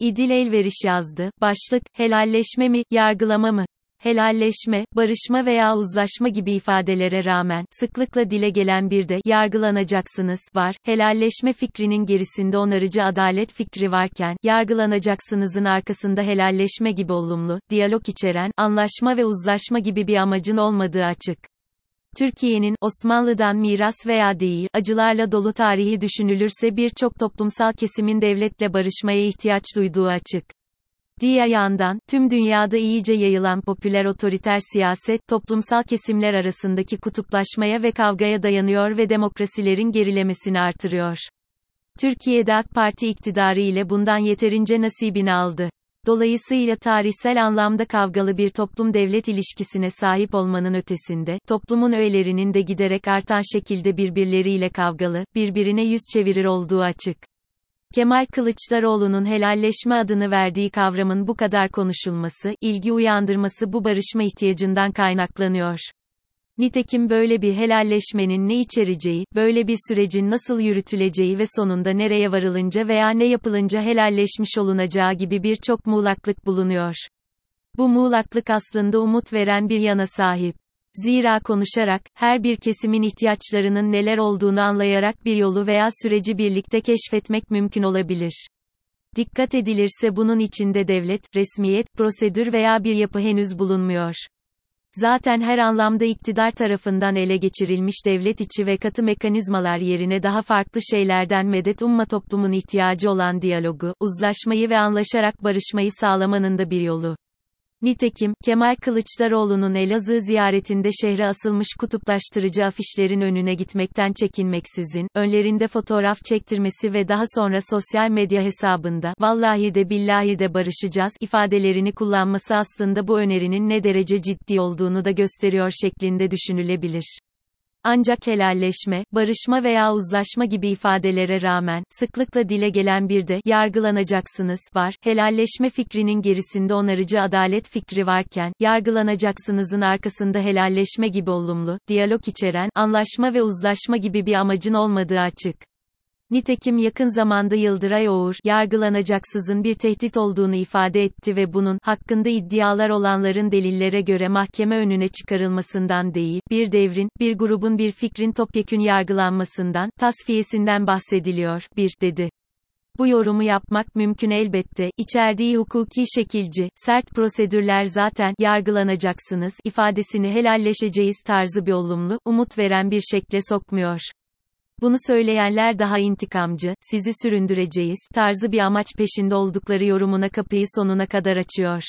İdil Elveriş yazdı, başlık, helalleşme mi, yargılama mı? Helalleşme, barışma veya uzlaşma gibi ifadelere rağmen, sıklıkla dile gelen bir de, yargılanacaksınız, var. Helalleşme fikrinin gerisinde onarıcı adalet fikri varken, yargılanacaksınızın arkasında helalleşme gibi olumlu, diyalog içeren, anlaşma ve uzlaşma gibi bir amacın olmadığı açık. Türkiye'nin, Osmanlı'dan miras veya değil, acılarla dolu tarihi düşünülürse birçok toplumsal kesimin devletle barışmaya ihtiyaç duyduğu açık. Diğer yandan, tüm dünyada iyice yayılan popüler otoriter siyaset, toplumsal kesimler arasındaki kutuplaşmaya ve kavgaya dayanıyor ve demokrasilerin gerilemesini artırıyor. Türkiye'de AK Parti iktidarı ile bundan yeterince nasibini aldı. Dolayısıyla tarihsel anlamda kavgalı bir toplum-devlet ilişkisine sahip olmanın ötesinde, toplumun öğelerinin de giderek artan şekilde birbirleriyle kavgalı, birbirine yüz çevirir olduğu açık. Kemal Kılıçdaroğlu'nun helalleşme adını verdiği kavramın bu kadar konuşulması, ilgi uyandırması bu barışma ihtiyacından kaynaklanıyor. Nitekim böyle bir helalleşmenin ne içereceği, böyle bir sürecin nasıl yürütüleceği ve sonunda nereye varılınca veya ne yapılınca helalleşmiş olunacağı gibi birçok muğlaklık bulunuyor. Bu muğlaklık aslında umut veren bir yana sahip. Zira konuşarak, her bir kesimin ihtiyaçlarının neler olduğunu anlayarak bir yolu veya süreci birlikte keşfetmek mümkün olabilir. Dikkat edilirse bunun içinde devlet, resmiyet, prosedür veya bir yapı henüz bulunmuyor. Zaten her anlamda iktidar tarafından ele geçirilmiş devlet içi ve katı mekanizmalar yerine daha farklı şeylerden medet umma toplumun ihtiyacı olan diyalogu, uzlaşmayı ve anlaşarak barışmayı sağlamanın da bir yolu. Nitekim, Kemal Kılıçdaroğlu'nun Elazığ ziyaretinde şehre asılmış kutuplaştırıcı afişlerin önüne gitmekten çekinmeksizin, önlerinde fotoğraf çektirmesi ve daha sonra sosyal medya hesabında, "Vallahi de billahi de barışacağız" ifadelerini kullanması aslında bu önerinin ne derece ciddi olduğunu da gösteriyor şeklinde düşünülebilir. Ancak helalleşme, barışma veya uzlaşma gibi ifadelere rağmen, sıklıkla dile gelen bir de, yargılanacaksınız, var. Helalleşme fikrinin gerisinde onarıcı adalet fikri varken, yargılanacaksınızın arkasında helalleşme gibi olumlu, diyalog içeren, anlaşma ve uzlaşma gibi bir amacın olmadığı açık. Nitekim yakın zamanda Yıldıray Oğur, yargılanacaksızın bir tehdit olduğunu ifade etti ve bunun, hakkında iddialar olanların delillere göre mahkeme önüne çıkarılmasından değil, bir devrin, bir grubun bir fikrin topyekün yargılanmasından, tasfiyesinden bahsediliyor, dedi. Bu yorumu yapmak mümkün elbette, içerdiği hukuki şekilci, sert prosedürler zaten, yargılanacaksınız, ifadesini helalleşeceğiz tarzı bir olumlu, umut veren bir şekle sokmuyor. Bunu söyleyenler daha intikamcı, sizi süründüreceğiz tarzı bir amaç peşinde oldukları yorumuna kapıyı sonuna kadar açıyor.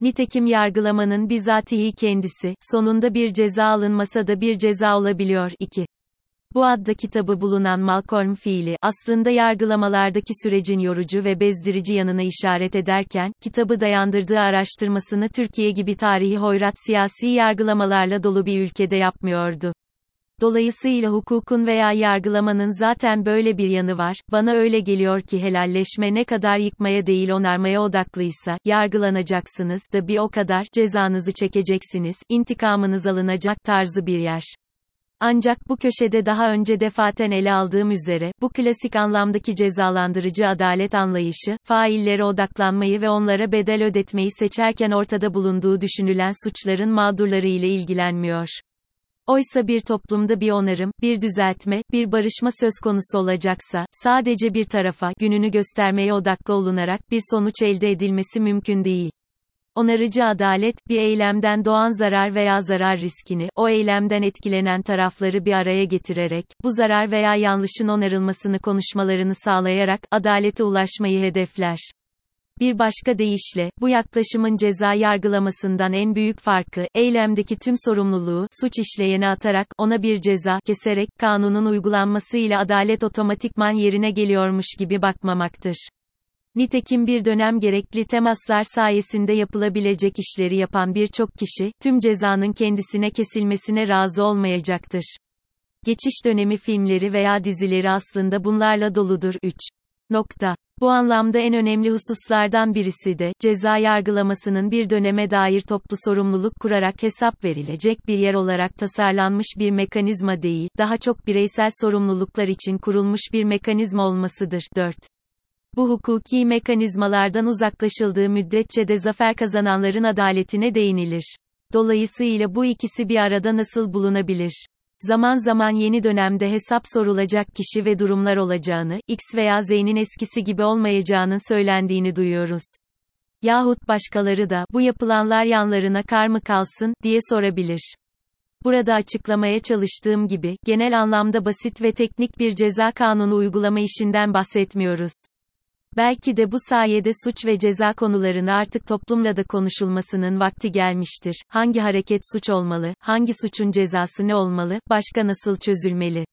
Nitekim yargılamanın bizatihi kendisi, sonunda bir ceza alınmasa da bir ceza olabiliyor. 2. Bu adda kitabı bulunan Malcolm Feeley, aslında yargılamalardaki sürecin yorucu ve bezdirici yanına işaret ederken, kitabı dayandırdığı araştırmasını Türkiye gibi tarihi hoyrat siyasi yargılamalarla dolu bir ülkede yapmıyordu. Dolayısıyla hukukun veya yargılamanın zaten böyle bir yanı var. Bana öyle geliyor ki helalleşme ne kadar yıkmaya değil onarmaya odaklıysa, yargılanacaksınız da bir o kadar, cezanızı çekeceksiniz, intikamınız alınacak tarzı bir yer. Ancak bu köşede daha önce defaten ele aldığım üzere, bu klasik anlamdaki cezalandırıcı adalet anlayışı, faillere odaklanmayı ve onlara bedel ödetmeyi seçerken ortada bulunduğu düşünülen suçların mağdurları ile ilgilenmiyor. Oysa bir toplumda bir onarım, bir düzeltme, bir barışma söz konusu olacaksa, sadece bir tarafa, gününü göstermeye odaklı olunarak bir sonuç elde edilmesi mümkün değil. Onarıcı adalet, bir eylemden doğan zarar veya zarar riskini, o eylemden etkilenen tarafları bir araya getirerek, bu zarar veya yanlışın onarılmasını konuşmalarını sağlayarak, adalete ulaşmayı hedefler. Bir başka deyişle, bu yaklaşımın ceza yargılamasından en büyük farkı, eylemdeki tüm sorumluluğu, suç işleyene atarak, ona bir ceza, keserek, kanunun uygulanmasıyla adalet otomatikman yerine geliyormuş gibi bakmamaktır. Nitekim bir dönem gerekli temaslar sayesinde yapılabilecek işleri yapan birçok kişi, tüm cezanın kendisine kesilmesine razı olmayacaktır. Geçiş dönemi filmleri veya dizileri aslında bunlarla doludur. 3. Bu anlamda en önemli hususlardan birisi de, ceza yargılamasının bir döneme dair toplu sorumluluk kurarak hesap verilecek bir yer olarak tasarlanmış bir mekanizma değil, daha çok bireysel sorumluluklar için kurulmuş bir mekanizma olmasıdır. 4. Bu hukuki mekanizmalardan uzaklaşıldığı müddetçe de zafer kazananların adaletine değinilir. Dolayısıyla bu ikisi bir arada nasıl bulunabilir? Zaman zaman yeni dönemde hesap sorulacak kişi ve durumlar olacağını, X veya Z'nin eskisi gibi olmayacağının söylendiğini duyuyoruz. Yahut başkaları da, bu yapılanlar yanlarına kar mı kalsın, diye sorabilir. Burada açıklamaya çalıştığım gibi, genel anlamda basit ve teknik bir ceza kanunu uygulama işinden bahsetmiyoruz. Belki de bu sayede suç ve ceza konularını artık toplumla da konuşulmasının vakti gelmiştir. Hangi hareket suç olmalı, hangi suçun cezası ne olmalı, başka nasıl çözülmeli?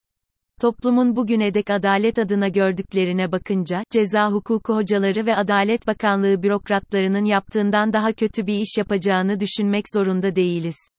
Toplumun bugüne dek adalet adına gördüklerine bakınca, ceza hukuku hocaları ve Adalet Bakanlığı bürokratlarının yaptığından daha kötü bir iş yapacağını düşünmek zorunda değiliz.